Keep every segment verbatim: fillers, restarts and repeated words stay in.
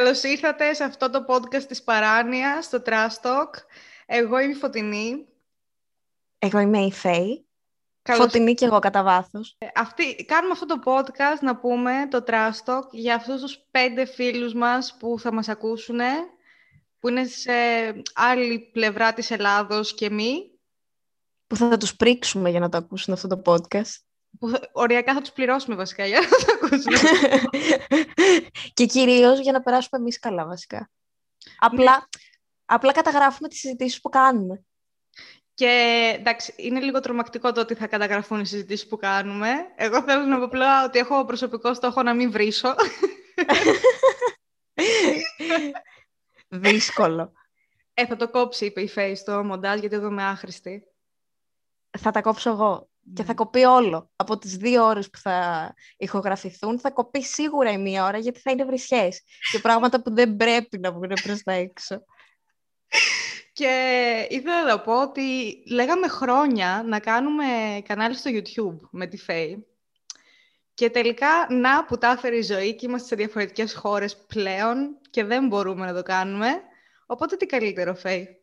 Καλώς ήρθατε σε αυτό το podcast της Παράνοιας, στο Trash Talk. Εγώ είμαι η Φωτεινή. Εγώ είμαι η Φαίη. Καλώς... Φωτεινή και εγώ κατά βάθος. Ε, αυτή... Κάνουμε αυτό το podcast, να πούμε, το Trash Talk, για αυτούς τους πέντε φίλους μας που θα μας ακούσουν, που είναι σε άλλη πλευρά της Ελλάδος και μη. Που θα τους πρίξουμε για να το ακούσουν αυτό το podcast. Που οριακά θα τους πληρώσουμε βασικά για να το ακούσουμε. Και κυρίως για να περάσουμε εμείς καλά βασικά. Απλά, ναι. απλά καταγράφουμε τις συζητήσεις που κάνουμε. Και εντάξει, είναι λίγο τρομακτικό το ότι θα καταγραφούν οι συζητήσεις που κάνουμε. Εγώ θέλω να πω απλά ότι έχω προσωπικό στόχο να μην βρίσω. Δύσκολο. Ε, θα το κόψει, είπε η Φαίη στο μοντάζ, γιατί εδώ είμαι άχρηστη. Θα τα κόψω εγώ. Και θα κοπεί όλο. Από τις δύο ώρες που θα ηχογραφηθούν, θα κοπεί σίγουρα η μία ώρα, γιατί θα είναι βρισιές και πράγματα που δεν πρέπει να βγουν προς τα έξω. Και ήθελα να πω ότι λέγαμε χρόνια να κάνουμε κανάλι στο YouTube με τη Φαίη. Και τελικά, να που τα έφερε η ζωή και είμαστε σε διαφορετικές χώρες πλέον και δεν μπορούμε να το κάνουμε. Οπότε τι καλύτερο, Φαίη?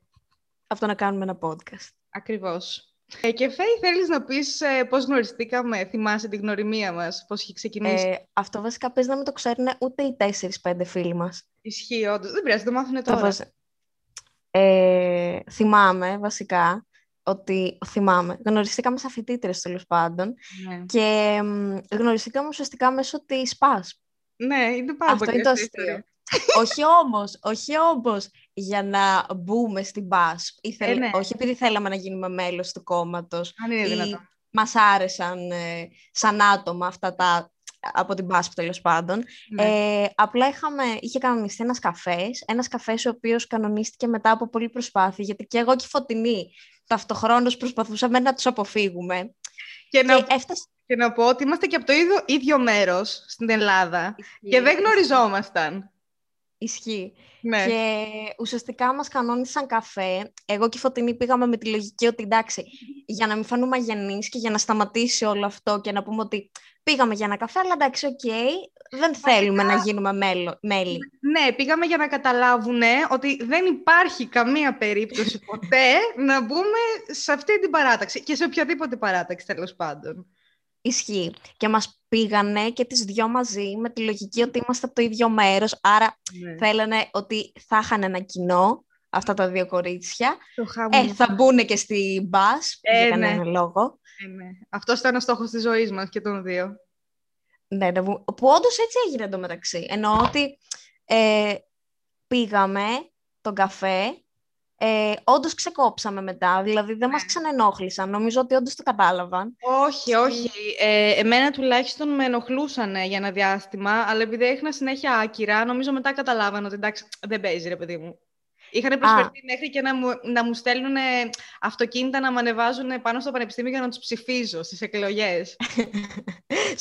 Αυτό, να κάνουμε ένα podcast. Ακριβώς. Ε, και Φαίη, θέλεις να πεις ε, πώς γνωριστήκαμε, θυμάσαι την γνωριμία μας, πώς είχε ξεκινήσει? Ε, αυτό βασικά πες να μην το ξέρουν ούτε οι τέσσερις πέντε φίλοι μας. Ισχύει όντως, δεν πειράζει, το μάθουνε τώρα. Ε, θυμάμαι βασικά ότι θυμάμαι, γνωριστήκαμε σαν φοιτήτρες τέλος πάντων, ναι. Και γνωριστήκαμε ουσιαστικά μέσω της ΠΑΣ. Ναι, είναι πάρα πολύ αστείο. Αυτό είναι το αστείο. όχι όμως, όχι όμως για να μπούμε στην ΠΑΣ. Ήθελε, ε, ναι. Όχι επειδή θέλαμε να γίνουμε μέλος του κόμματος. Αν είναι δυνατόν. Μας άρεσαν ε, σαν άτομα αυτά τα από την ΠΑΣ, τέλος πάντων. Ναι. Ε, απλά είχαμε, είχε κανονιστεί ένας καφές, ένας καφές ο οποίος κανονίστηκε μετά από πολλή προσπάθεια, γιατί και εγώ και η Φωτεινή ταυτοχρόνως προσπαθούσαμε να τους αποφύγουμε. Και, και, να... Έφτασε... και να πω ότι είμαστε και από το ίδιο, ίδιο μέρος στην Ελλάδα. Ισχύει. Και δεν γνωριζόμασταν. Ισχύει. Ναι. Και ουσιαστικά μας κανόνισαν καφέ. Εγώ και η Φωτεινή πήγαμε με τη λογική ότι εντάξει, για να μην φανούμε αγενείς και για να σταματήσει όλο αυτό και να πούμε ότι πήγαμε για ένα καφέ, αλλά εντάξει, οκ, okay, δεν Βασικά, θέλουμε να γίνουμε μέλο, μέλη. Ναι, πήγαμε για να καταλάβουν ότι δεν υπάρχει καμία περίπτωση ποτέ να μπούμε σε αυτή την παράταξη και σε οποιαδήποτε παράταξη τέλος πάντων. Ισχύει. Και μας πήγανε και τις δυο μαζί με τη λογική ότι είμαστε από το ίδιο μέρος, άρα ναι. Θέλανε ότι θα είχαν ένα κοινό αυτά τα δύο κορίτσια. Ε, θα μπουν και στην μπας, ε, για κανένα ναι. λόγο. Ε, ναι. Αυτός ήταν ο στόχος της ζωής μας και των δύο. Ναι, ναι, που όντως έτσι έγινε εντωμεταξύ. Εννοώ ότι ε, πήγαμε τον καφέ, ε, όντως ξεκόψαμε μετά, δηλαδή δεν ναι. μας ξανενόχλησαν. Νομίζω ότι όντως το κατάλαβαν. Όχι, όχι. Ε, εμένα τουλάχιστον με ενοχλούσαν για ένα διάστημα, αλλά επειδή έχνα συνέχεια άκυρα, νομίζω μετά καταλάβαν ότι εντάξει, δεν παίζει ρε παιδί μου. Είχαν προσφερθεί μέχρι και να μου, να μου στέλνουν αυτοκίνητα να με ανεβάζουν πάνω στο πανεπιστήμιο για να τους ψηφίζω στις εκλογές.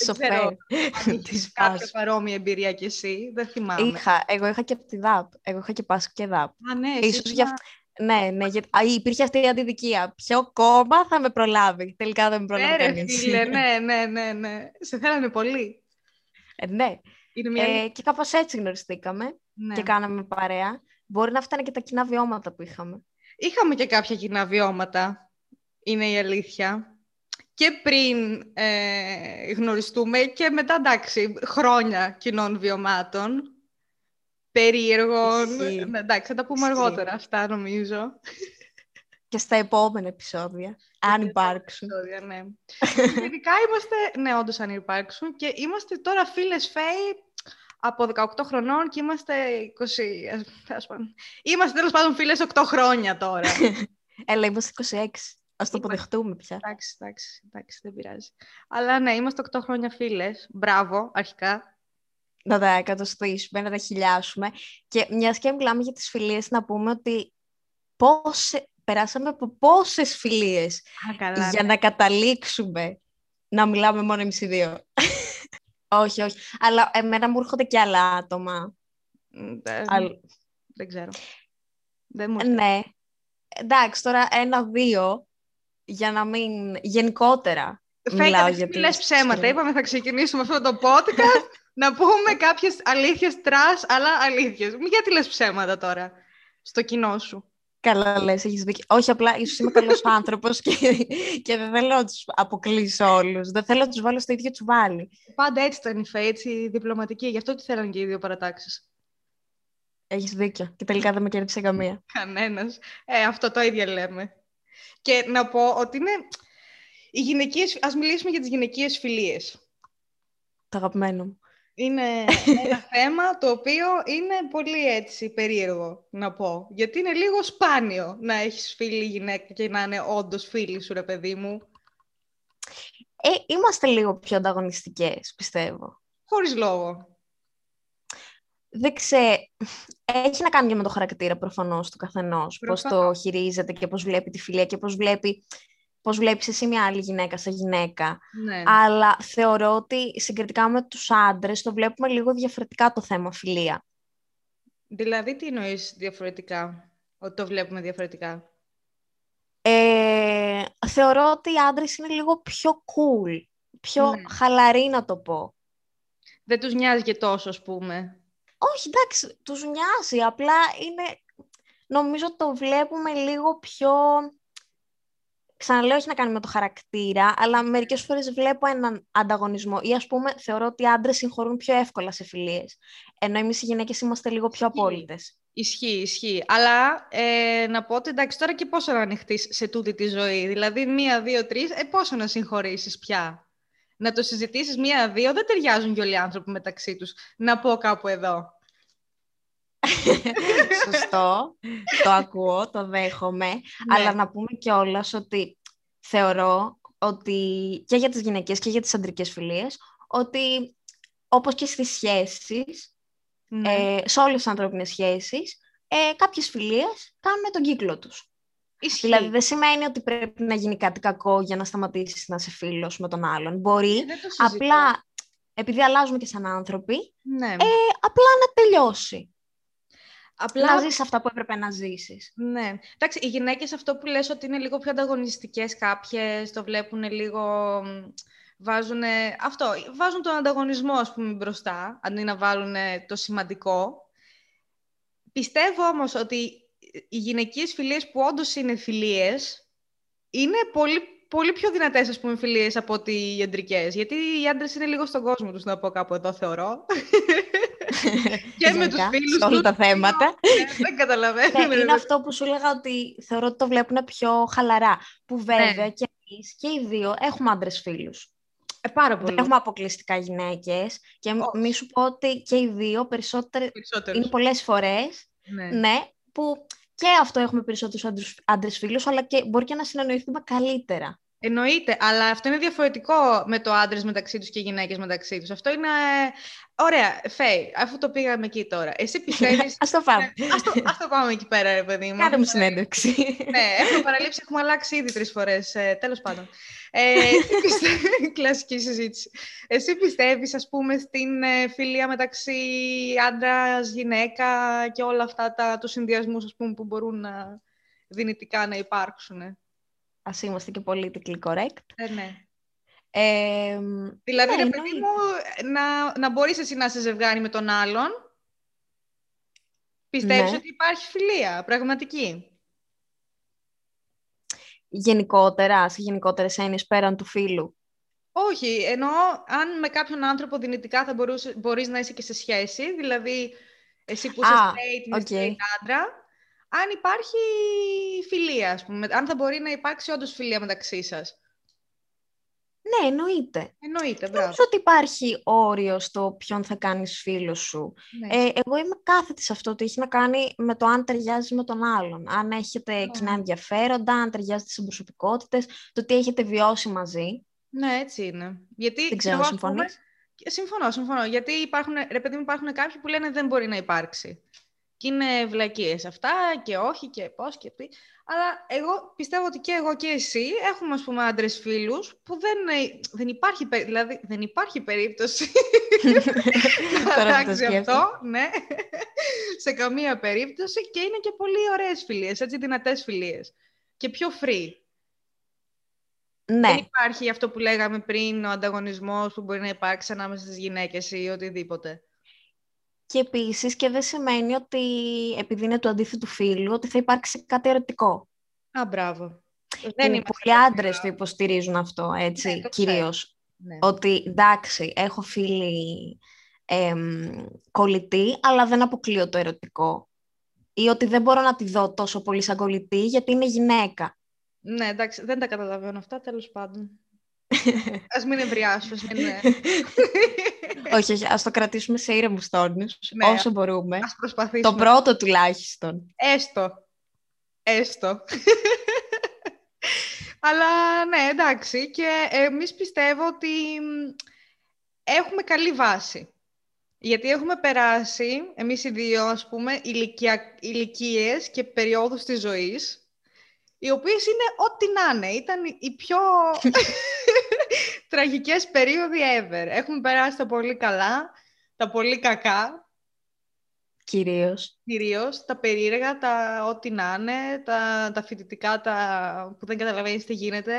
Σοφέρ. Είχες κάποια παρόμοια εμπειρία κι εσύ? Δεν θυμάμαι. Είχα. Εγώ είχα και από τη ΔΑΠ. Εγώ είχα και ΠΑΣ και ΔΑΠ. Α, ναι, ίσως εσύ... για... Ναι, ναι, γιατί υπήρχε αυτή η αντιδικία. Ποιο κόμμα θα με προλάβει? Τελικά δεν με προλάβει κανείς. Ναι, ναι, ναι, ναι, ναι. Σε θέλανε πολύ. Ε, ναι. Μια... Ε, και κάπως έτσι γνωριστήκαμε ναι. και κάναμε παρέα. Μπορεί να φτάνε και τα κοινά βιώματα που είχαμε. Είχαμε και κάποια κοινά βιώματα, είναι η αλήθεια. Και πριν ε, γνωριστούμε και μετά, εντάξει, χρόνια κοινών βιωμάτων, περίεργων. Εσύ. Εντάξει, θα τα πούμε Εσύ. αργότερα αυτά, νομίζω. Και στα επόμενα επεισόδια, αν υπάρξουν. Επεισόδια, ναι. Ειδικά είμαστε, ναι, όντως αν υπάρξουν. Και είμαστε τώρα φίλες Φαίη, από δεκαοκτώ χρονών και είμαστε είκοσι... Είμαστε τέλος πάντων φίλες οκτώ χρόνια τώρα. Έλα, είμαστε είκοσι έξι. Ας το αποδεχτούμε πια. Εντάξει, εντάξει, εντάξει, δεν πειράζει. Αλλά ναι, είμαστε οκτώ χρόνια φίλες. Μπράβο, αρχικά. Να τα εκατοστήσουμε, να τα χιλιάσουμε. Και μιας και μιλάμε για τις φιλίες, να πούμε ότι πώς... περάσαμε από πόσες φιλίες για ναι. να καταλήξουμε να μιλάμε μόνο εμείς οι δύο. Όχι, όχι. Αλλά εμένα μου έρχονται και άλλα άτομα. Δεν, Άλλ... δεν ξέρω. Δεν μου ναι. Εντάξει, τώρα ένα-δύο, για να μην γενικότερα Φέκα, μιλάω για τις... Φέκα, μιλάς ψέματα. Είπαμε θα ξεκινήσουμε αυτό το podcast να πούμε κάποιες αλήθειες τρας, αλλά αλήθειες. Μην γιατί λες ψέματα τώρα στο κοινό σου. Καλά λες, έχεις δίκιο. Όχι, απλά ίσως είμαι καλός άνθρωπος και, και δεν θέλω να τους αποκλείσω όλους. Δεν θέλω να τους βάλω στο ίδιο τσουβάλι. Πάντα έτσι ήταν η Φαίη, έτσι διπλωματική. Γι' αυτό τι θέλαν και οι δύο παρατάξεις. Έχεις δίκιο. Και τελικά δεν με κέρδισε καμία. Κανένας. Ε, αυτό το ίδιο λέμε. Και να πω ότι είναι... Οι γυναικείες... Ας μιλήσουμε για τις γυναικείες φιλίες. Το αγαπημένο μου. Είναι ένα θέμα το οποίο είναι πολύ έτσι περίεργο να πω. Γιατί είναι λίγο σπάνιο να έχεις φίλη γυναίκα και να είναι όντως φίλη σου, ρε παιδί μου. Ε, είμαστε λίγο πιο ανταγωνιστικές, πιστεύω. Χωρίς λόγο. Δεν ξέρω. Έχει να κάνει και με το χαρακτήρα προφανώς του καθενός. Πώς το χειρίζεται και πώς βλέπει τη φιλία και πώς βλέπει... πώς βλέπεις εσύ μια άλλη γυναίκα σε γυναίκα. Ναι. Αλλά θεωρώ ότι συγκριτικά με τους άντρες το βλέπουμε λίγο διαφορετικά το θέμα φιλία. Δηλαδή τι εννοείς διαφορετικά, ότι το βλέπουμε διαφορετικά? Ε, θεωρώ ότι οι άντρες είναι λίγο πιο cool, πιο ναι. χαλαροί να το πω. Δεν τους νοιάζει και τόσο, ας πούμε. Όχι, εντάξει, τους νοιάζει, απλά είναι... Νομίζω το βλέπουμε λίγο πιο... Ξαναλέω, έχει να κάνει με το χαρακτήρα, αλλά μερικές φορές βλέπω έναν ανταγωνισμό. Ή ας πούμε, θεωρώ ότι οι άντρες συγχωρούν πιο εύκολα σε φιλίες. Ενώ εμείς οι γυναίκες είμαστε λίγο πιο απόλυτες. Ισχύει, ισχύει. Αλλά ε, να πω ότι εντάξει, τώρα και πόσο να ανοιχτείς σε τούτη τη ζωή. Δηλαδή, μία, δύο, τρεις, ε, πόσο να συγχωρήσεις πια. Να το συζητήσεις μία, δύο, δεν ταιριάζουν και όλοι οι άνθρωποι μεταξύ τους. Να πω κάπου εδώ. Σωστό, το ακούω, το δέχομαι, ναι. Αλλά να πούμε κιόλας ότι θεωρώ ότι και για τις γυναικές και για τις αντρικές φιλίες ότι όπως και στις σχέσεις, ναι. ε, σε όλες τις ανθρώπινες σχέσεις, ε, κάποιες φιλίες κάνουν τον κύκλο τους. Ισχύει. Δηλαδή δεν σημαίνει ότι πρέπει να γίνει κάτι κακό για να σταματήσεις να είσαι φίλος με τον άλλον. Μπορεί απλά, επειδή αλλάζουμε και σαν άνθρωποι, ναι. ε, απλά να τελειώσει. Απλά... Να ζήσεις αυτά που έπρεπε να ζήσεις. Ναι. Εντάξει, οι γυναίκες αυτό που λες ότι είναι λίγο πιο ανταγωνιστικές κάποιες, το βλέπουν λίγο, βάζουν, αυτό, βάζουν τον ανταγωνισμό ας πούμε μπροστά, αντί να βάλουν το σημαντικό. Πιστεύω όμως ότι οι γυναικείες φιλίες που όντως είναι φιλίες, είναι πολύ, πολύ πιο δυνατές ας πούμε φιλίες από ότι οι αντρικές. Γιατί οι άντρες είναι λίγο στον κόσμο τους, να πω κάπου εδώ θεωρώ. Και με τους φίλους όλα τα θέματα. Δεν καταλαβαίνω. Είναι αυτό που σου έλεγα ότι θεωρώ ότι το βλέπουν πιο χαλαρά. Που βέβαια και εμείς και οι δύο έχουμε άντρες φίλους. Πάρα πολύ. Δεν έχουμε αποκλειστικά γυναίκες. Και μη σου πω ότι και οι δύο περισσότεροι είναι πολλές φορές. Ναι, που και αυτό έχουμε περισσότερους άντρες φίλους, αλλά και μπορεί και να συνεννοηθούμε καλύτερα. Εννοείται, αλλά αυτό είναι διαφορετικό με το άντρες μεταξύ τους και οι γυναίκες μεταξύ τους. Αυτό είναι... Ωραία, Φαίη, αφού το πήγαμε εκεί τώρα. Εσύ πιστεύεις... Ας το πάμε. Ας το, ας το πάμε εκεί πέρα, ρε παιδί μου. Κάνουμε συνέντευξη. Ναι, έχουμε παραλείψει, έχουμε αλλάξει ήδη τρεις φορές. Ε, τέλος πάντων. Ε, εσύ πιστεύεις, κλασική συζήτηση. Εσύ πιστεύεις, ας πούμε, στην ε, φιλία μεταξύ άντρας, γυναίκα και όλα αυτά τα, τους συνδυασμούς, ας πούμε, που μπορούν να, δυνητικά να υπάρξουν. Ε. Ας είμαστε και politically correct. Ε, ναι. Ε, δηλαδή, ναι, ρε παιδί μου, να, να μπορείς εσύ να είσαι ζευγάρι με τον άλλον. Πιστεύεις ναι. ότι υπάρχει φιλία, πραγματική? Γενικότερα, σε γενικότερες έννοιες πέραν του φίλου. Όχι, ενώ αν με κάποιον άνθρωπο δυνητικά θα μπορούσε, μπορείς να είσαι και σε σχέση. Δηλαδή, εσύ που είσαι ah, straight, okay. straight άντρα. Αν υπάρχει φιλία, ας πούμε, αν θα μπορεί να υπάρξει όντως φιλία μεταξύ σας. Ναι, εννοείται. Εννοείται, μπράβο. Νομίζω ότι υπάρχει όριο στο ποιον θα κάνεις φίλο σου. Ναι. Ε, εγώ είμαι κάθετη σε αυτό, ότι έχει να κάνει με το αν ταιριάζει με τον άλλον. Αν έχετε mm. κοινά ενδιαφέροντα, αν ταιριάζετε σε προσωπικότητες, το τι έχετε βιώσει μαζί. Ναι, έτσι είναι. Γιατί, δεν ξέρω, συμφωνείς? Συμφωνώ, συμφωνώ. Γιατί υπάρχουν, ρε παιδί μου, υπάρχουν κάποιοι που λένε δεν μπορεί να υπάρξει. Και είναι βλακίες αυτά και όχι και πώς και τι. Αλλά εγώ πιστεύω ότι και εγώ και εσύ έχουμε, ας πούμε, άντρες φίλους που δεν, δεν, υπάρχει, δηλαδή, δεν υπάρχει περίπτωση να αλλάξει αυτό. Ναι, σε καμία περίπτωση. Και είναι και πολύ ωραίες φιλίες, έτσι δυνατές φιλίες. Και πιο free. Ναι. Δεν υπάρχει αυτό που λέγαμε πριν, ο ανταγωνισμός που μπορεί να υπάρξει ανάμεσα στις γυναίκες ή οτιδήποτε. Και επίσης, και δεν σημαίνει ότι επειδή είναι του αντίθετου φύλου, ότι θα υπάρξει κάτι ερωτικό. Α, μπράβο. Δεν είναι πολλοί άντρες που υποστηρίζουν αυτό, έτσι, ναι, κυρίως. Ναι. Ότι εντάξει, έχω φίλη εμ, κολλητή, αλλά δεν αποκλείω το ερωτικό. Ή ότι δεν μπορώ να τη δω τόσο πολύ σαν κολλητή, γιατί είναι γυναίκα. Ναι, εντάξει, δεν τα καταλαβαίνω αυτά, τέλος πάντων. Ας μην ευριάσουμε, μην... όχι, όχι, ας το κρατήσουμε σε ήρεμους τόνους, ναι, όσο μπορούμε. Ας προσπαθήσουμε. Το πρώτο τουλάχιστον. Έστω. Έστω. Αλλά ναι, εντάξει, και εμείς πιστεύω ότι έχουμε καλή βάση. Γιατί έχουμε περάσει, εμείς οι δύο, ας πούμε, ηλικια... ηλικίες και περιόδους της ζωής, οι οποίες είναι ό,τι να είναι. Ήταν οι πιο τραγικές περίοδοι ever. Έχουμε περάσει τα πολύ καλά, τα πολύ κακά. Κυρίως. Κυρίως, τα περίεργα, τα ό,τι να είναι, τα, τα φοιτητικά, τα που δεν καταλαβαίνεις τι γίνεται.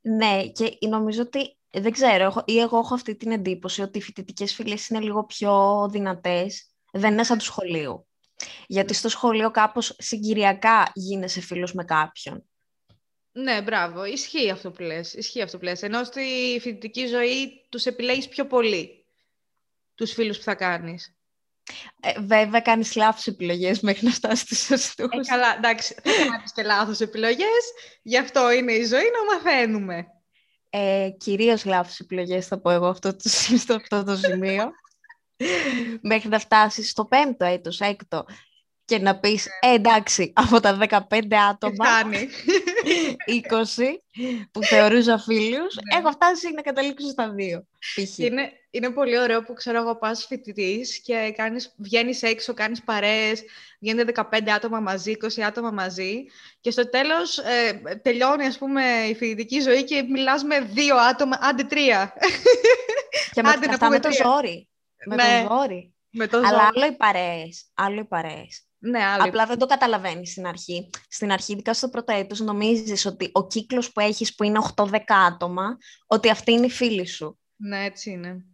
Ναι, και νομίζω ότι, δεν ξέρω, ή εγώ έχω αυτή την εντύπωση ότι οι φοιτητικές φυλές είναι λίγο πιο δυνατές, δεν είναι σαν του σχολείου. Γιατί στο σχολείο κάπως συγκυριακά γίνεσαι φίλος με κάποιον. Ναι, μπράβο. Ισχύει αυτό που λες. Ισχύει αυτό που λες. Ενώ στη φοιτητική ζωή τους επιλέγεις πιο πολύ τους φίλους που θα κάνεις. Ε, βέβαια, κάνεις λάθος επιλογές μέχρι να φτάσεις στους σωστούς. Ε, καλά, εντάξει. Θα κάνεις και λάθος επιλογές. Γι' αυτό είναι η ζωή να μαθαίνουμε. Ε, κυρίως λάθος επιλογές θα πω εγώ αυτό το, στο αυτό το σημείο. Μέχρι να φτάσεις στο πέμπτο έτος, έκτο, και να πεις ε, εντάξει, από τα δεκαπέντε άτομα είκοσι που θεωρούσα φίλους, έχω φτάσει να καταλήξω στα δύο. Είναι, είναι πολύ ωραίο που ξέρω εγώ πας φοιτητής και κάνεις, βγαίνεις έξω, κάνεις παρέες, βγαίνετε δεκαπέντε άτομα μαζί, είκοσι άτομα μαζί, και στο τέλος ε, τελειώνει ας πούμε η φοιτητική ζωή και μιλάς με δύο άτομα, άντε τρία. Και άντε, να πούμε, με το ζόρι. Με, με το ζόρι. Με το Αλλά ζόρι. Άλλο οι παρέες. Άλλο οι παρέες. Ναι, άλλο. Απλά δεν το καταλαβαίνεις στην αρχή. Στην αρχή, ειδικά στο πρώτο έτος, νομίζεις ότι ο κύκλος που έχεις που είναι οκτώ δέκα άτομα, ότι αυτή είναι η φίλη σου. Ναι, έτσι είναι.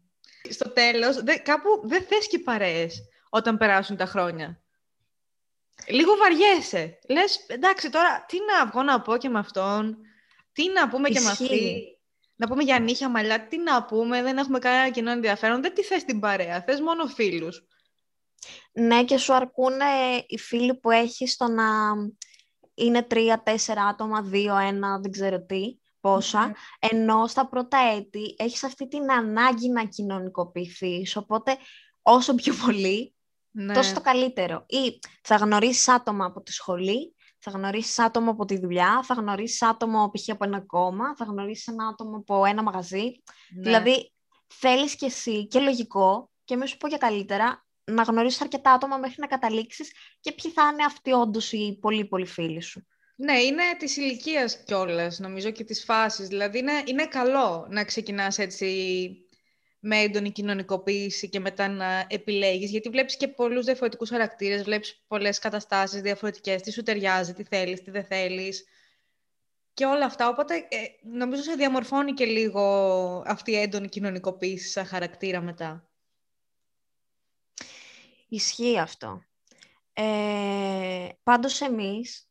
Στο τέλος, δε, κάπου δεν θες και παρέες όταν περάσουν τα χρόνια. Λίγο βαριέσαι. Λες, εντάξει, τώρα τι να βγω να πω και με αυτόν, τι να πούμε Ισχύει. και με αυτή. Να πούμε για νύχια μαλλιά, τι να πούμε, δεν έχουμε κανένα κοινό ενδιαφέρον, δεν τη θες την παρέα, θες μόνο φίλους. Ναι, και σου αρκούνε οι φίλοι που έχεις στο να είναι τρία, τέσσερα άτομα, δύο, ένα, δεν ξέρω τι, πόσα. Mm-hmm. Ενώ στα πρώτα έτη έχεις αυτή την ανάγκη να κοινωνικοποιηθείς, οπότε όσο πιο πολύ, ναι, τόσο το καλύτερο. Ή θα γνωρίσεις άτομα από τη σχολή, θα γνωρίσεις άτομο από τη δουλειά, θα γνωρίσεις άτομο π.χ. από ένα κόμμα, θα γνωρίσεις ένα άτομο από ένα μαγαζί. Ναι. Δηλαδή, θέλεις κι εσύ, και λογικό, και μην σου πω και καλύτερα, να γνωρίσεις αρκετά άτομα μέχρι να καταλήξεις και ποιοι θα είναι αυτοί όντως οι πολύ πολύ φίλοι σου. Ναι, είναι της ηλικίας κιόλας, νομίζω, και της φάσης. Δηλαδή, είναι, είναι καλό να ξεκινάς έτσι με έντονη κοινωνικοποίηση και μετά να επιλέγεις, γιατί βλέπεις και πολλούς διαφορετικούς χαρακτήρες, βλέπεις πολλές καταστάσεις διαφορετικές, τι σου ταιριάζει, τι θέλεις, τι δεν θέλεις και όλα αυτά. Οπότε ε, νομίζω σε διαμορφώνει και λίγο αυτή η έντονη κοινωνικοποίηση σαν χαρακτήρα μετά. Ισχύει αυτό. Ε, πάντως εμείς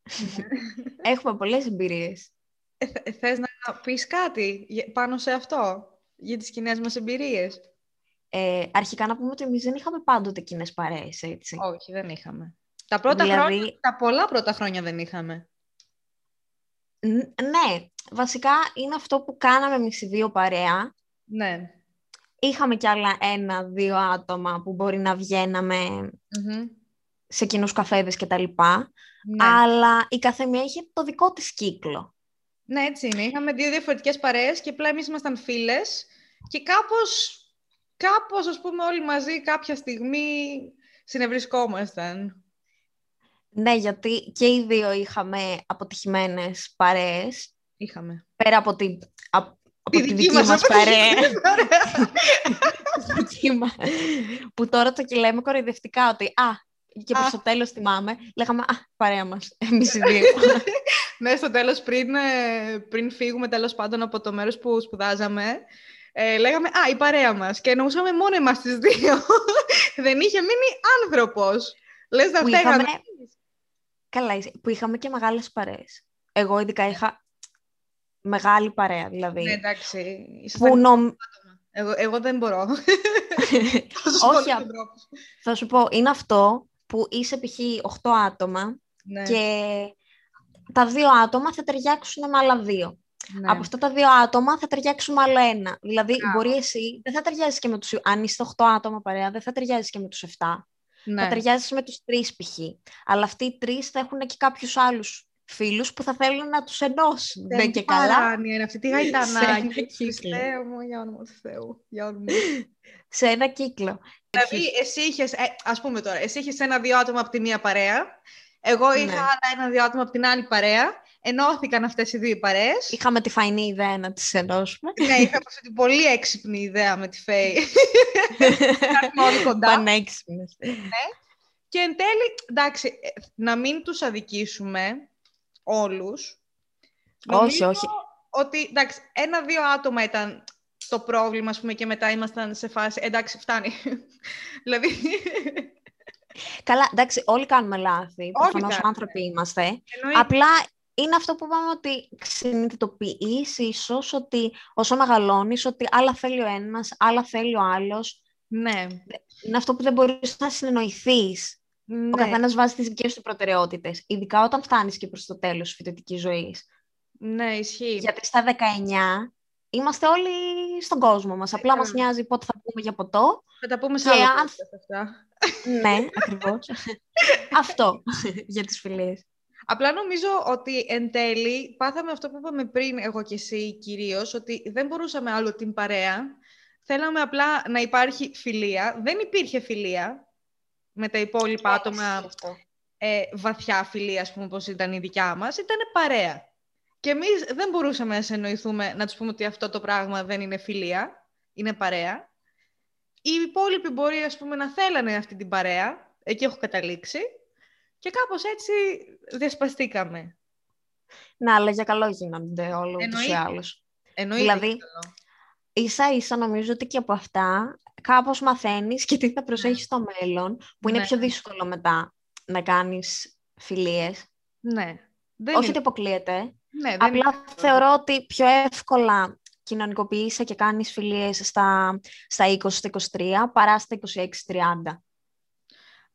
έχουμε πολλές εμπειρίες. Ε, θες να πεις κάτι πάνω σε αυτό, για τις κοινές μας εμπειρίες? Ε, αρχικά να πούμε ότι εμείς δεν είχαμε πάντοτε κοινές παρέες, έτσι. Όχι, δεν είχαμε. Τα πρώτα δηλαδή... χρόνια, τα πολλά πρώτα χρόνια δεν είχαμε. Ναι, βασικά είναι αυτό που κάναμε εμείς οι δύο παρέα. Ναι. Είχαμε κι άλλα ένα-δύο άτομα που μπορεί να βγαίναμε mm-hmm. σε κοινούς καφέδες και τα λοιπά, ναι, αλλά η καθεμία είχε το δικό της κύκλο. Ναι, έτσι είναι. Είχαμε δύο διαφορετικές παρέες και απλά εμείς ήμασταν φίλες και κάπως, κάπως, ας πούμε, όλοι μαζί κάποια στιγμή συνευρισκόμασταν. Ναι, γιατί και οι δύο είχαμε αποτυχημένες παρέες. Είχαμε. Πέρα από τη, από, τη, από δική τη δική μας, μας παρέα. Που τώρα το λέμε κοροϊδευτικά ότι, α, Και προς το τέλος θυμάμαι, λέγαμε «Α, παρέα μας, εμείς οι δύο». Ναι, στο τέλος, πριν, πριν φύγουμε τέλος πάντων από το μέρος που σπουδάζαμε, ε, λέγαμε «Α, η παρέα μας» και εννοούσαμε μόνο εμάς τις δύο. Δεν είχε μείνει άνθρωπος. Λες να φταίγαμε. Καλά είσαι, που είχαμε και μεγάλες παρέες. Εγώ ειδικά είχα μεγάλη παρέα, δηλαδή. Ναι, εντάξει. Που νομ... Εγώ, εγώ δεν μπορώ. Όχι, θα σου πω, είναι αυτό που είσαι π.χ. οκτώ άτομα, ναι, και τα δύο άτομα θα ταιριάξουν με άλλα δύο. Ναι. Από αυτά τα δύο άτομα θα ταιριάξουμε άλλο ένα. Δηλαδή, yeah, μπορεί εσύ, δεν θα ταιριάζεις και με τους... Αν είσαι οκτώ άτομα παρέα, δεν θα ταιριάζεις και με τους εφτά. Ναι. Θα ταιριάζεις με τους τρεις π.χ. Αλλά αυτοί οι τρεις θα έχουν και κάποιους άλλους φίλους που θα θέλουν να τους ενώσουν. Δεν και καλά. Είναι αυτή τη γαϊτανάκη. Χριστέ μου, για όνομα του Θεού. Για όνομα. Σε ένα κύκλο. Δηλαδή, εσύ είχες, ε, ας πούμε τώρα, εσύ είχες ένα-δύο άτομα από τη μία παρέα, εγώ είχα, ναι, άλλα ένα-δύο άτομα από την άλλη παρέα, ενώθηκαν αυτές οι δύο παρέες. Είχαμε τη φαϊνή ιδέα να τις ενώσουμε. Ναι, είχαμε αυτή την πολύ έξυπνη ιδέα με τη Φαίη. Ήρθαμε όλοι κοντά. Πανέξυπνες. Ναι. Και εν τέλει, εντάξει, να μην τους αδικήσουμε όλους. Όχι, όχι. Ότι, εντάξει, ένα-δύο άτομα ήταν το πρόβλημα, ας πούμε, και μετά ήμασταν σε φάση, εντάξει, φτάνει. Δηλαδή... Καλά, εντάξει, όλοι κάνουμε λάθη. Προφανώς άνθρωποι είμαστε. Εννοεί... Απλά είναι αυτό που είπαμε, ότι συνειδητοποιείς ίσως ότι όσο μεγαλώνεις, ότι άλλα θέλει ο ένας, άλλα θέλει ο άλλος. Ναι. Είναι αυτό που δεν μπορείς να συνεννοηθείς. Ναι. Ο καθένας βάζει τις δικές του προτεραιότητες. Ειδικά όταν φτάνεις και προς το τέλος της φοιτητικής ζωής. Ναι, ισχύει. Γιατί στα δεκαεννιά είμαστε όλοι στον κόσμο μας. Απλά ε, μας νοιάζει πότε θα πούμε για ποτό. Θα τα πούμε σε άλλο αν... αυτά. Ναι, ακριβώς. Αυτό για τις φιλίες. Απλά νομίζω ότι εν τέλει πάθαμε αυτό που είπαμε πριν εγώ και εσύ κυρίως, ότι δεν μπορούσαμε άλλο την παρέα. Θέλαμε απλά να υπάρχει φιλία. Δεν υπήρχε φιλία με τα υπόλοιπα άτομα, ε, βαθιά φιλία, ας πούμε, όπως ήταν η δικιά μας. Ήταν παρέα. Και εμείς δεν μπορούσαμε να συνεννοηθούμε, να τους πούμε ότι αυτό το πράγμα δεν είναι φιλία, είναι παρέα. Οι υπόλοιποι μπορεί, ας πούμε, να θέλανε αυτή την παρέα, εκεί έχω καταλήξει, και κάπως έτσι διασπαστήκαμε. Να, αλλά για καλό γίνονται όλο τους ή άλλους. Εννοείται. Δηλαδή, ίσα-ίσα νομίζω ότι και από αυτά κάπως μαθαίνεις και τι θα προσέχεις, ναι, στο μέλλον, που είναι, ναι, πιο δύσκολο μετά να κάνεις φιλίες. Ναι. Δεν Όχι είναι. Ότι αποκλείεται. Ναι, απλά θεωρώ ότι πιο εύκολα κοινωνικοποιείσαι και κάνεις φιλίες στα, στα είκοσι με είκοσι τρία παρά στα είκοσι έξι με τριάντα.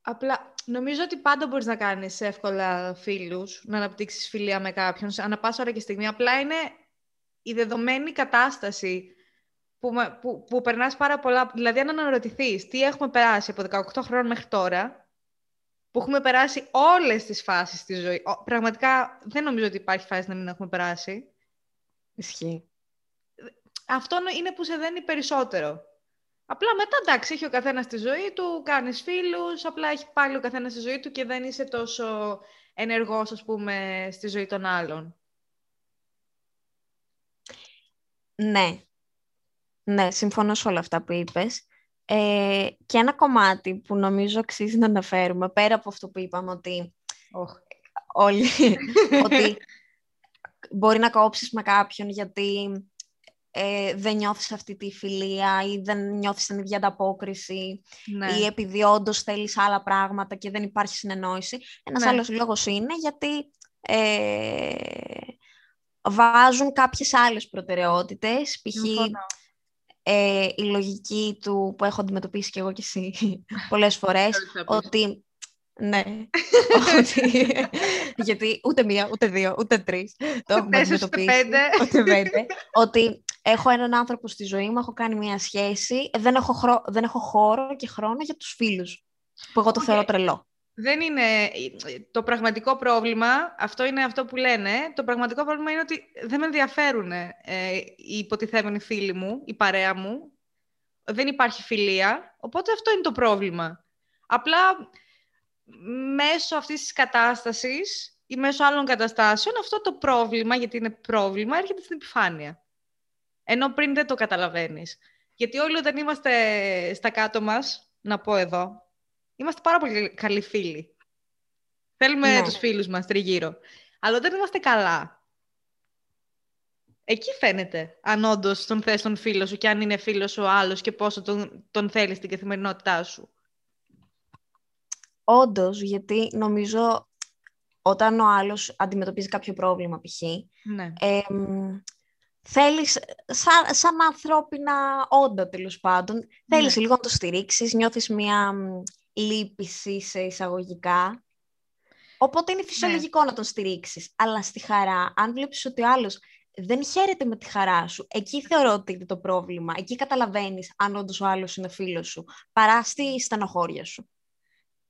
Απλά νομίζω ότι πάντα μπορείς να κάνεις εύκολα φίλους, να αναπτύξεις φιλία με κάποιον, ανά πάσα ώρα και στιγμή. Απλά είναι η δεδομένη κατάσταση που, που, που περνάς πάρα πολλά. Δηλαδή, αν αναρωτηθείς τι έχουμε περάσει από δεκαοκτώ χρόνων μέχρι τώρα, που έχουμε περάσει όλες τις φάσεις της ζωής. Πραγματικά δεν νομίζω ότι υπάρχει φάση να μην έχουμε περάσει. Ισχύει. Αυτό είναι που σε δένει περισσότερο. Απλά μετά, εντάξει, έχει ο καθένας τη ζωή του, κάνεις φίλους, απλά έχει πάλι ο καθένας τη ζωή του και δεν είσαι τόσο ενεργός, ας πούμε, στη ζωή των άλλων. Ναι. Ναι, συμφωνώ σε όλα αυτά που είπες. Ε, και ένα κομμάτι που νομίζω αξίζει να αναφέρουμε, πέρα από αυτό που είπαμε ότι, oh. όλοι, ότι μπορεί να κόψεις με κάποιον γιατί ε, δεν νιώθεις αυτή τη φιλία ή δεν νιώθεις την ίδια ανταπόκριση, ναι, ή επειδή όντως θέλεις άλλα πράγματα και δεν υπάρχει συνεννόηση. Ένας, ναι, άλλος λόγος είναι γιατί ε, βάζουν κάποιες άλλες προτεραιότητες, π.χ. Ε, η λογική του που έχω αντιμετωπίσει και εγώ και εσύ πολλές φορές, ότι, ναι, ότι, γιατί ούτε μία, ούτε δύο, ούτε τρεις, το έχουμε αντιμετωπίσει, ούτε πέντε, ότι έχω έναν άνθρωπο στη ζωή μου, έχω κάνει μία σχέση, δεν έχω, χρο, δεν έχω χώρο και χρόνο για τους φίλους, που εγώ το okay. θεωρώ τρελό. Δεν είναι το πραγματικό πρόβλημα, αυτό είναι αυτό που λένε, το πραγματικό πρόβλημα είναι ότι δεν με ενδιαφέρουν ε, οι υποτιθέμενοι φίλοι μου, η παρέα μου, δεν υπάρχει φιλία, οπότε αυτό είναι το πρόβλημα. Απλά μέσω αυτής της κατάστασης ή μέσω άλλων καταστάσεων αυτό το πρόβλημα, γιατί είναι πρόβλημα, έρχεται στην επιφάνεια. Ενώ πριν δεν το καταλαβαίνεις. Γιατί όλοι όταν είμαστε στα κάτω μας, να πω εδώ, Είμαστε πάρα πολύ καλοί φίλοι. Θέλουμε ναι. τους φίλους μας τριγύρω. Αλλά όταν είμαστε καλά, εκεί φαίνεται αν όντως τον θες τον φίλο σου και αν είναι φίλος σου ο άλλος και πόσο τον, τον θέλεις στην καθημερινότητά σου. Όντως, γιατί νομίζω όταν ο άλλος αντιμετωπίζει κάποιο πρόβλημα π.χ. Ναι. Ε, θέλεις, σαν, σαν ανθρώπινα όντα τέλος πάντων, ναι. θέλεις λίγο να το στηρίξεις, νιώθεις μια λύπηση σε εισαγωγικά. Οπότε είναι φυσιολογικό ναι. να τον στηρίξεις. Αλλά στη χαρά, αν βλέπεις ότι ο άλλος δεν χαίρεται με τη χαρά σου, εκεί θεωρώ ότι είναι το πρόβλημα. Εκεί καταλαβαίνεις αν όντως ο άλλος είναι φίλος σου, παρά στη στενοχώρια σου.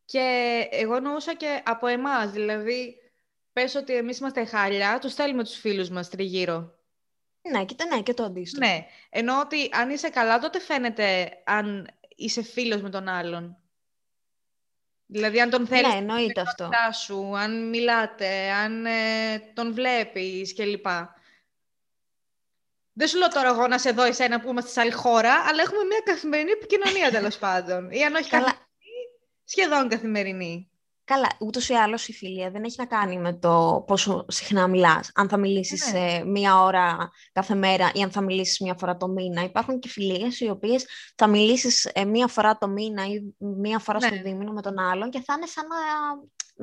Και εγώ εννοούσα και από εμάς. Δηλαδή, πες ότι εμείς είμαστε χάλια, τους στέλνουμε τους φίλους μας τριγύρω. Ναι, και, ναι, και το αντίστοιχο. Ναι, ενώ ότι αν είσαι καλά, τότε φαίνεται αν είσαι φίλος με τον άλλον. Δηλαδή, αν τον θέλεις, ναι, εννοείται αυτό. Σου, αν μιλάτε, αν ε, τον βλέπεις κλπ. Δεν σου λέω τώρα εγώ να σε δω εσένα που είμαστε σε άλλη χώρα, αλλά έχουμε μια καθημερινή επικοινωνία τέλος πάντων. Ή αν όχι καθημερινή, σχεδόν καθημερινή. Καλά, ούτως ή άλλως η φιλία δεν έχει να κάνει με το πόσο συχνά μιλάς. Αν θα μιλήσεις ναι. ε, μία ώρα κάθε μέρα ή αν θα μιλήσεις μία φορά το μήνα. Υπάρχουν και φιλίες οι οποίες θα μιλήσεις ε, μία φορά το μήνα ή μία φορά ναι. στο δίμηνο με τον άλλον και θα είναι σαν να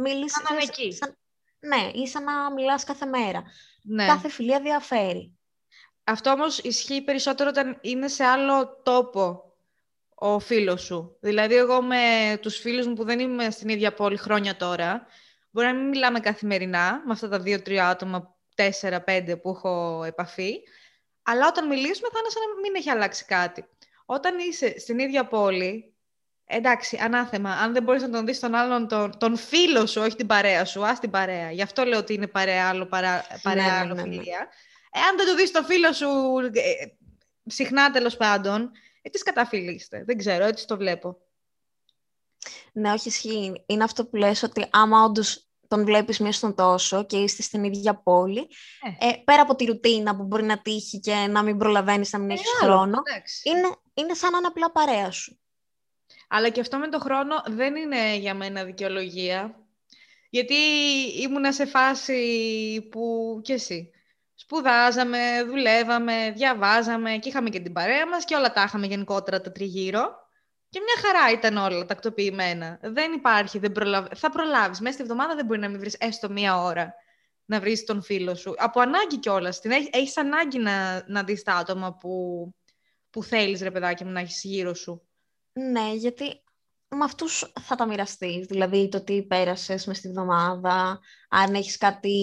μιλήσεις. Σαν, σαν, σαν, ναι, ή σαν να μιλάς κάθε μέρα. Ναι. Κάθε φιλία διαφέρει. Αυτό όμως ισχύει περισσότερο όταν είναι σε άλλο τόπο ο φίλος σου. Δηλαδή, εγώ με τους φίλους μου που δεν είμαι στην ίδια πόλη χρόνια τώρα, μπορεί να μην μιλάμε καθημερινά με αυτά τα δύο-τρία άτομα, τέσσερα-πέντε που έχω επαφή, αλλά όταν μιλήσουμε θα είναι σαν να μην έχει αλλάξει κάτι. Όταν είσαι στην ίδια πόλη, εντάξει, ανάθεμα, αν δεν μπορείς να τον δεις τον άλλον, τον, τον φίλο σου, όχι την παρέα σου, ας την παρέα. Γι' αυτό λέω ότι είναι παρέα άλλο, παρά, παρέα, ναι, άλλο ναι, ναι. φιλία. Εάν δεν το δεις τον φίλο σου ε, συχνά τέλος πάντων, έτσι καταφυλίστε. Δεν ξέρω, έτσι το βλέπω. Ναι, όχι ισχύει. Είναι αυτό που λες ότι άμα όντως τον βλέπεις μία στον τόσο και είστε στην ίδια πόλη, ε. Ε, πέρα από τη ρουτίνα που μπορεί να τύχει και να μην προλαβαίνεις, να μην ε, έχεις άλλο, χρόνο, είναι, είναι σαν να είναι απλά παρέα σου. Αλλά και αυτό με το χρόνο δεν είναι για μένα δικαιολογία. Γιατί ήμουνα σε φάση που κι εσύ... Σπουδάζαμε, δουλεύαμε, διαβάζαμε και είχαμε και την παρέα μας και όλα τα είχαμε γενικότερα τα τριγύρω. Και μια χαρά ήταν όλα τακτοποιημένα. Δεν υπάρχει, δεν προλαβα... θα προλάβεις. Μέσα στη εβδομάδα δεν μπορεί να μην βρεις έστω μία ώρα να βρεις τον φίλο σου. Από ανάγκη κιόλας. Έχεις ανάγκη να, να δεις τα άτομα που, που θέλεις, ρε παιδάκι μου, να έχεις γύρω σου. Ναι, γιατί... με αυτούς θα τα μοιραστείς, δηλαδή το τι πέρασες μες τη βδομάδα, αν έχεις κάτι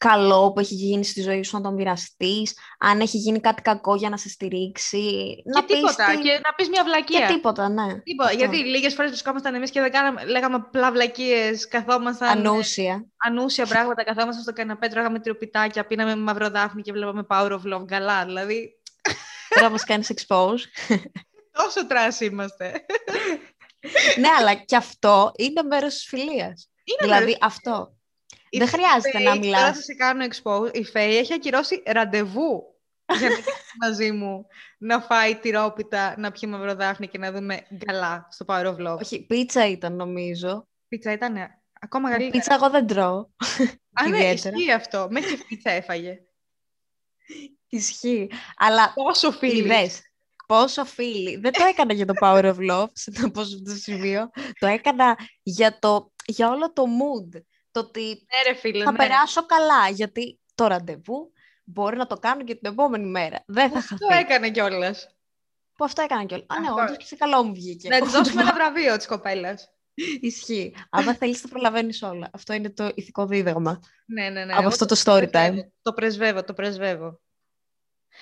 καλό που έχει γίνει στη ζωή σου να τον μοιραστείς, αν έχει γίνει κάτι κακό για να σε στηρίξει. Και να τίποτα, πεις τι... και να πεις μια βλακία. Και τίποτα, ναι. Τίποτα, γιατί λίγες φορές βρισκόμασταν εμείς και δεν κάναμε, λέγαμε απλά βλακίες, καθόμασταν... Ανούσια. Ανούσια πράγματα, καθόμασταν στο καναπέ, τρώγαμε τριοπιτάκια, πίναμε μαυροδάφνη και βλέπαμε power of love, καλά, δηλαδή. Τώρα μας κάνεις expose. Τόσο τρας είμαστε. Ναι, αλλά και αυτό είναι μέρος της φιλίας. Είναι δηλαδή μέρος... αυτό. Η δεν χρειάζεται Φαίη, να μιλάς. Τώρα θα σε κάνω expose. Η Φαίη έχει ακυρώσει ραντεβού για να έρθει μαζί μου να φάει τυρόπιτα, να πιει μαυροδάφνη και να δούμε γκαλά στο Power of Love. Όχι, πίτσα ήταν νομίζω. Πίτσα ήταν, ναι. Ακόμα καλύτερα. Πίτσα εγώ δεν τρώω. Αν ναι, ισχύει αυτό. Μέχρι και πίτσα έφαγε. Ισχύει. Αλλά πόσο φίλες. Πόσο φίλοι. Δεν το έκανα για το Power of Love, σε το πόσο το σημείο. Το έκανα για, το, για όλο το mood. Το ότι ναι, ρε, φίλε, θα ναι. περάσω καλά, γιατί το ραντεβού μπορεί να το κάνω και την επόμενη μέρα. Δεν θα χαθεί. Το έκανα κιόλας. Που αυτό έκανα κιόλας. Α, ναι, όντως και σε καλό μου βγήκε. Να της δώσουμε ένα βραβείο της κοπέλας. Ισχύει. Αν θέλεις θα προλαβαίνεις όλα. Αυτό είναι το ηθικό δίδαγμα. Ναι, ναι, ναι. Από αυτό το, το story time. Το πρεσβεύω, το πρεσβεύω.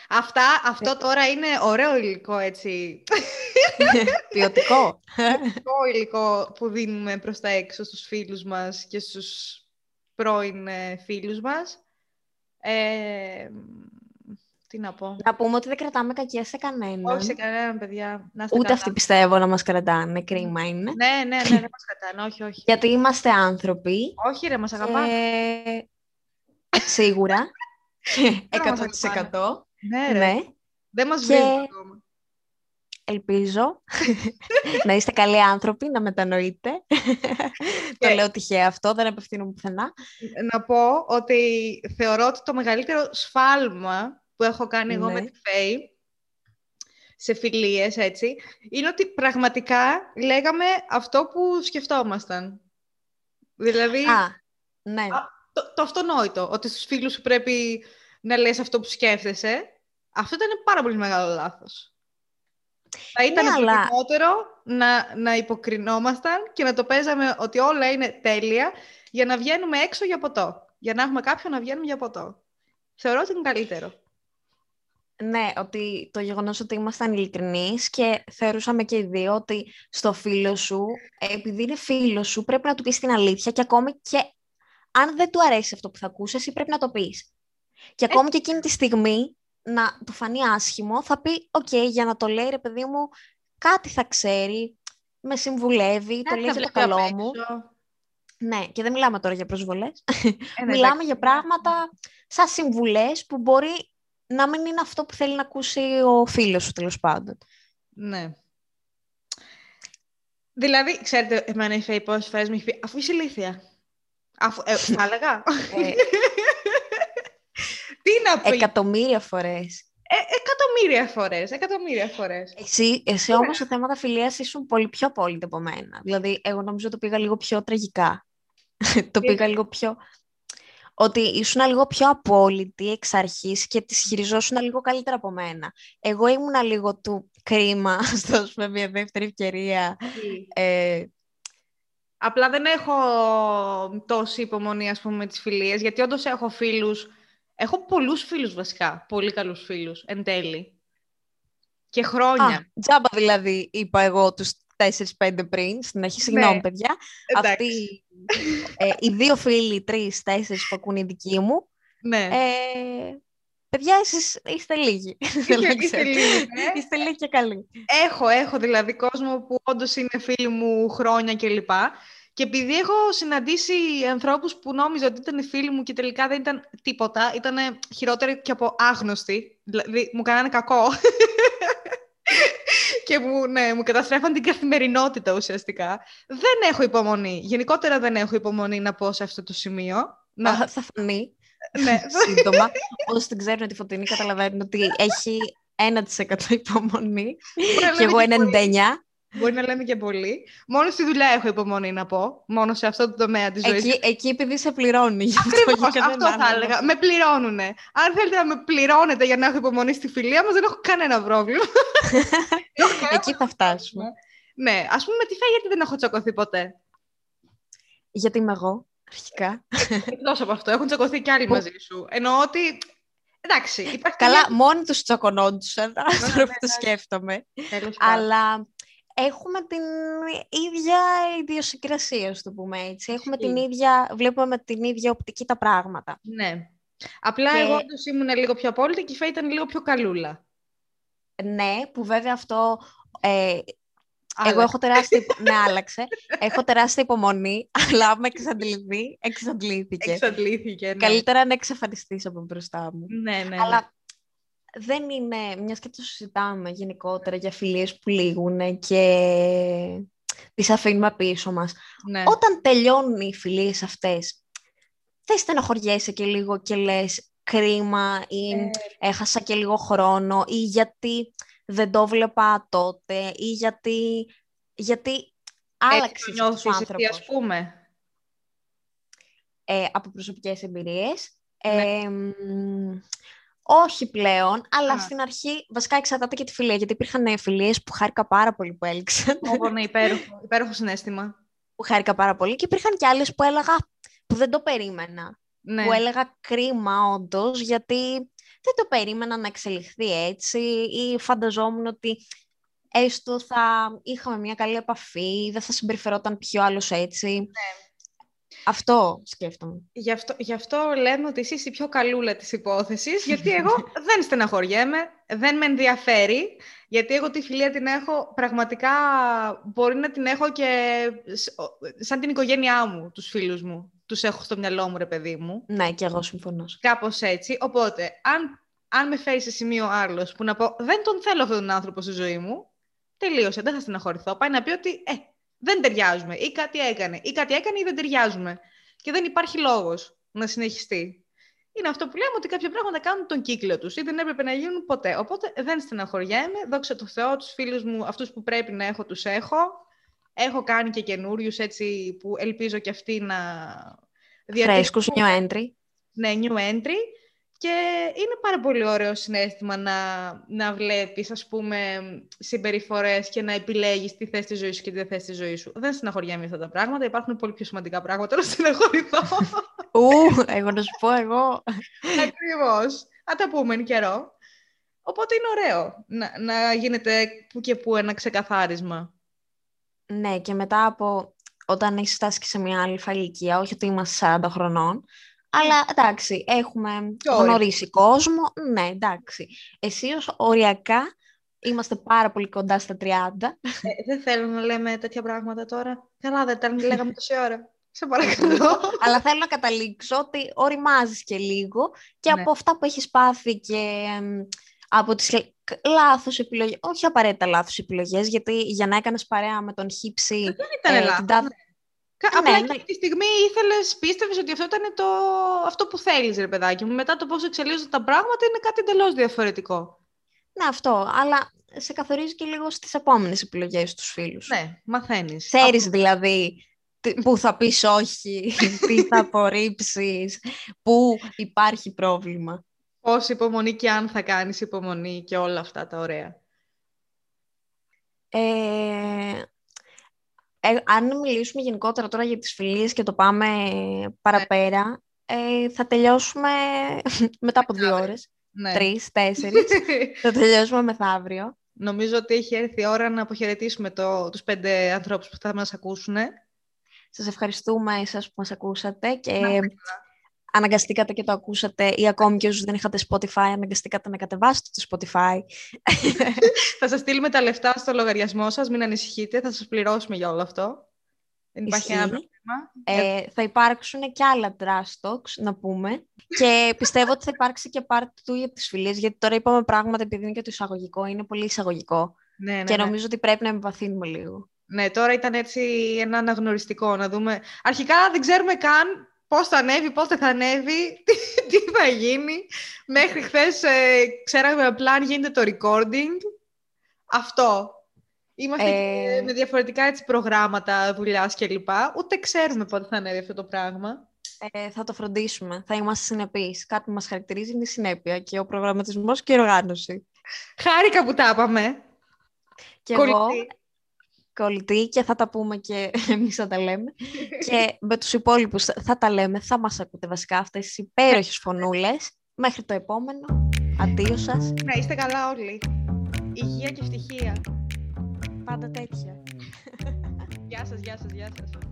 Αυτά, αυτό τώρα είναι ωραίο υλικό, έτσι. Ποιοτικό. Ποιοτικό υλικό που δίνουμε προς τα έξω στους φίλους μας και στους πρώην φίλους μας. Ε, τι να πω. Να πούμε ότι δεν κρατάμε κακία σε κανέναν. Όχι σε κανέναν, παιδιά. Να είστε Ούτε αυτοί πιστεύω να μας κρατάνε. Κρίμα είναι. Ναι, ναι, ναι, δεν μας κρατάνε. Όχι, όχι. Γιατί είμαστε άνθρωποι. Όχι ρε, μας αγαπάνε. Και... σίγουρα. εκατό τοις εκατό. Ναι, ναι. Δεν μας βγαίνει ακόμα. Ελπίζω να είστε καλοί άνθρωποι, να μετανοείτε. Το λέω τυχαία αυτό, δεν απευθύνομαι πουθενά. Να πω ότι θεωρώ ότι το μεγαλύτερο σφάλμα που έχω κάνει εγώ με τη Φαίη, σε φιλίες έτσι, είναι ότι πραγματικά λέγαμε αυτό που σκεφτόμασταν. Δηλαδή, α, ναι. α, το, το αυτονόητο, ότι στους φίλους σου πρέπει να λες αυτό που σκέφτεσαι. Αυτό ήταν πάρα πολύ μεγάλο λάθος. Θα ήταν ναι, προτιμότερο αλλά... να, να υποκρινόμασταν και να το παίζαμε ότι όλα είναι τέλεια για να βγαίνουμε έξω για ποτό. Για να έχουμε κάποιον να βγαίνουμε για ποτό. Θεωρώ ότι είναι καλύτερο. Ναι, ότι το γεγονός ότι ήμασταν ειλικρινείς και θεωρούσαμε και οι δύο ότι στο φίλο σου, επειδή είναι φίλο σου, πρέπει να του πεις την αλήθεια και ακόμη και αν δεν του αρέσει αυτό που θα ακούσεις, πρέπει να το πεις. Και ε... ακόμη και εκείνη τη στιγμή να του φανεί άσχημο, θα πει, οκ, okay, για να το λέει, ρε παιδί μου, κάτι θα ξέρει, με συμβουλεύει, το λέει το καλό απέξω. Μου. Ναι, και δεν μιλάμε τώρα για προσβολές. Ε, μιλάμε για πράγματα σαν συμβουλές που μπορεί να μην είναι αυτό που θέλει να ακούσει ο φίλος σου, τέλος πάντων. Ναι. Δηλαδή, ξέρετε, εμένα η Φαίη πόσες φορές μου έχει πει, αφού είσαι ηλίθια. Αφού, ε, θα έλεγα. ε, Τι να πει. Εκατομμύρια φορές. Ε, εκατομμύρια φορές, εκατομμύρια φορές. Εσύ, εσύ yeah. όμως σε θέματα φιλίας ήσουν πολύ πιο απόλυτη από μένα. Δηλαδή, εγώ νομίζω το πήγα λίγο πιο τραγικά. το πήγα λίγο πιο... Ότι ήσουν λίγο πιο απόλυτη εξ αρχής και τις χειριζόσουν λίγο καλύτερα από μένα. Εγώ ήμουνα λίγο του κρίμα, ας δώσουμε μια δεύτερη ευκαιρία. ε... Απλά δεν έχω τόση υπομονή, ας πούμε, με τις φιλίες, γιατί όντως έχω φίλους... Έχω πολλούς φίλους βασικά, πολύ καλούς φίλους, εν τέλει. Και χρόνια. Α, τζάμπα δηλαδή, είπα εγώ τους τέσσερις πέντε πριν, στην αρχή, συγγνώμη ναι. παιδιά. Αυτοί, ε, οι δύο φίλοι, τρεις, τέσσερις που ακούνε οι δικοί μου. Ναι. Ε, παιδιά, εσείς είστε λίγοι. είστε λίγοι, ναι. Είστε λίγοι και καλοί. Έχω, έχω δηλαδή κόσμο που όντως είναι φίλοι μου χρόνια κλπ. Και επειδή έχω συναντήσει ανθρώπους που νόμιζα ότι ήταν φίλοι μου και τελικά δεν ήταν τίποτα, ήταν χειρότεροι και από άγνωστοι, δηλαδή μου κάνανε κακό και μου, ναι, μου καταστρέφαν την καθημερινότητα ουσιαστικά. Δεν έχω υπομονή, γενικότερα δεν έχω υπομονή να πω σε αυτό το σημείο. Να... Α, θα φανεί ναι. σύντομα. Όσοι την ξέρουν τη Φωτεινή καταλαβαίνουν ότι έχει ένα τοις εκατό υπομονή και εγώ ενενήντα εννιά τοις εκατό. Μπορεί να λέμε και πολύ. Μόνο στη δουλειά έχω υπομονή να πω. Μόνο σε αυτό το τομέα της ζωής. Εκεί, εκεί επειδή σε πληρώνει. Ακριβώς, αυτό, αυτό θα έλεγα. Με πληρώνουνε. Αν θέλετε να με πληρώνετε για να έχω υπομονή στη φιλία μας, δεν έχω κανένα πρόβλημα. Εκεί θα φτάσουμε. Ναι, ας πούμε με τη Φαίη γιατί δεν έχω τσακωθεί ποτέ. Γιατί είμαι εγώ, αρχικά. Εκτός από αυτό, έχουν τσακωθεί κι άλλοι μαζί σου. Εννοώ ότι... Εντάξει. Καλά, μια... μόνοι τους τσακωνόντουσαν, τώρα που το σκέφτομαι. Αλλά... Έχουμε την ίδια ιδιοσυγκρασία, ας το πούμε έτσι. Έχουμε την ίδια, βλέπουμε με την ίδια οπτική τα πράγματα. Ναι. Απλά και... εγώ όντως ήμουν λίγο πιο απόλυτη και η Φαίη ήταν λίγο πιο καλούλα. Ναι, που βέβαια αυτό... Ε, εγώ έχω τεράστια... ναι, άλλαξε. Έχω τεράστια υπομονή, αλλά άμα εξαντληθεί, εξαντλήθηκε. Εξαντλήθηκε, ναι. Καλύτερα να εξαφανιστείς από μπροστά μου. Ναι, ναι. Αλλά... Δεν είναι, μιας και το συζητάμε γενικότερα για φιλίες που λήγουν και τις αφήνουμε πίσω μας. Ναι. Όταν τελειώνουν οι φιλίες αυτές, δεν στενοχωριέσαι και λίγο και λες κρίμα ή ε... έχασα και λίγο χρόνο ή γιατί δεν το βλέπα τότε ή γιατί, γιατί άλλαξες τον άνθρωπο. Έτσι ας πούμε. Ε, από προσωπικές εμπειρίες. Ναι. Ε, Όχι πλέον, αλλά Α. στην αρχή βασικά εξαρτάται και τη φιλία. Γιατί υπήρχαν φιλίες που χάρηκα πάρα πολύ που έληξαν. Ω, ναι, υπέροχο, υπέροχο συναίσθημα. Που χάρηκα πάρα πολύ. Και υπήρχαν και άλλες που έλεγα που δεν το περίμενα. Ναι. Που έλεγα κρίμα, όντως, γιατί δεν το περίμενα να εξελιχθεί έτσι. Ή φανταζόμουν ότι έστω θα είχαμε μια καλή επαφή, δεν θα συμπεριφερόταν πιο άλλος έτσι. Ναι. Αυτό σκέφτομαι. Γι' αυτό, γι' αυτό λέμε ότι εσύ είσαι η πιο καλούλα της υπόθεσης, γιατί εγώ δεν στεναχωριέμαι, δεν με ενδιαφέρει, γιατί εγώ τη φιλία την έχω πραγματικά, μπορεί να την έχω και σαν την οικογένειά μου, τους φίλους μου. Τους έχω στο μυαλό μου, ρε παιδί μου. Ναι, και εγώ συμφωνώ. Κάπως έτσι. Οπότε, αν, αν με φέρει σε σημείο άλλος που να πω, δεν τον θέλω αυτόν τον άνθρωπο στη ζωή μου, τελείωσε, δεν θα στεναχωρηθώ. Πάει να πει ότι ε, δεν ταιριάζουμε ή κάτι έκανε ή κάτι έκανε ή δεν ταιριάζουμε. Και δεν υπάρχει λόγος να συνεχιστεί. Είναι αυτό που λέμε ότι κάποια πράγματα κάνουν τον κύκλο τους ή δεν έπρεπε να γίνουν ποτέ. Οπότε δεν στεναχωριέμαι, δόξα τω Θεώ, τους φίλους μου, αυτούς που πρέπει να έχω, τους έχω. Έχω κάνει και καινούριους, έτσι που ελπίζω και αυτοί να διατηρήσουν. Φρέσκους, new entry. Ναι, new entry. Και είναι πάρα πολύ ωραίο συναίσθημα να, να βλέπεις, ας πούμε, συμπεριφορές και να επιλέγεις τη θέση της ζωής σου και τη δεν θέση της ζωής σου. Δεν στεναχωριέμαι αυτά τα πράγματα. Υπάρχουν πολύ πιο σημαντικά πράγματα να στεναχωρηθώ. Ου, εγώ να σου πω εγώ. Ακριβώς. Θα τα πούμε εν καιρό. Οπότε είναι ωραίο να, να γίνεται που και που ένα ξεκαθάρισμα. Ναι, και μετά από όταν έχεις φτάσει και σε μια άλλη ηλικία, όχι ότι είμαστε σαράντα χρονών, αλλά εντάξει, έχουμε γνωρίσει κόσμο. Ναι, εντάξει. Εσύ ως οριακά είμαστε πάρα πολύ κοντά στα τριάντα. Ε, δεν θέλω να λέμε τέτοια πράγματα τώρα. Καλά, δεν τα λέγαμε τόση ώρα. Σε παρακαλώ. Αλλά θέλω να καταλήξω ότι οριμάζεις και λίγο και ναι. από αυτά που έχεις πάθει και από τις λάθος επιλογές. Όχι απαραίτητα λάθος επιλογές, γιατί για να έκανες παρέα με τον χύψη. Δεν ήταν ε, λάθος. Απλά ναι, ναι. τη στιγμή ήθελες, πίστευες ότι αυτό ήταν το... αυτό που θέλεις, ρε παιδάκι μου. Μετά το πώς εξελίσσονται τα πράγματα είναι κάτι εντελώς διαφορετικό. Ναι, αυτό. Αλλά σε καθορίζει και λίγο στις επόμενες επιλογές τους φίλους. Ναι, μαθαίνεις. Ξέρεις από... δηλαδή που θα πεις όχι, τι θα απορρίψεις, που υπάρχει πρόβλημα. Πώς υπομονή και αν θα κάνεις υπομονή και όλα αυτά τα ωραία. Ε... Ε, αν μιλήσουμε γενικότερα τώρα για τις φιλίες και το πάμε παραπέρα, ε, θα τελειώσουμε μετά από δύο ώρες, ναι. τρεις, τέσσερις, θα τελειώσουμε μεθαύριο. Νομίζω ότι έχει έρθει η ώρα να αποχαιρετήσουμε το, τους πέντε ανθρώπους που θα μας ακούσουν. Σας ευχαριστούμε εσάς που μας ακούσατε και να, αναγκαστήκατε και το ακούσατε ή ακόμη και όσους δεν είχατε Spotify, αναγκαστήκατε να κατεβάσετε το Spotify. Θα σας στείλουμε τα λεφτά στο λογαριασμό σας, μην ανησυχείτε, θα σας πληρώσουμε για όλο αυτό. Δεν υπάρχει ένα πρόβλημα. Ε, για... Θα υπάρξουν και άλλα trash talks, να πούμε. Και πιστεύω ότι θα υπάρξει και part του για τις φιλίες, γιατί τώρα είπαμε πράγματα επειδή είναι και το εισαγωγικό, είναι πολύ εισαγωγικό. Ναι, ναι, και νομίζω ναι. ότι πρέπει να εμβαθύνουμε λίγο. Ναι, τώρα ήταν έτσι ένα αναγνωριστικό, να δούμε. Αρχικά δεν ξέρουμε καν πώς θα ανέβει, πότε θα ανέβει, τι, τι θα γίνει. Μέχρι χθες ε, ξέραμε απλά αν γίνεται το recording. Αυτό. Είμαστε ε... με διαφορετικά έτσι, προγράμματα δουλειάς κλπ. Ούτε ξέρουμε πότε θα ανέβει αυτό το πράγμα. Ε, θα το φροντίσουμε. Θα είμαστε συνεπείς. Κάτι που μας χαρακτηρίζει είναι η συνέπεια και ο προγραμματισμός και η οργάνωση. Χάρηκα που τα είπαμε. Και εγώ... κολλητή και θα τα πούμε και εμείς θα τα λέμε και με τους υπόλοιπους θα τα λέμε, θα μας ακούτε βασικά αυτές τις υπέροχες φωνούλες μέχρι το επόμενο, αντίο σας. Να είστε καλά όλοι, υγεία και ευτυχία. Πάντα τέτοια. Γεια σας, γεια σας, γεια σας.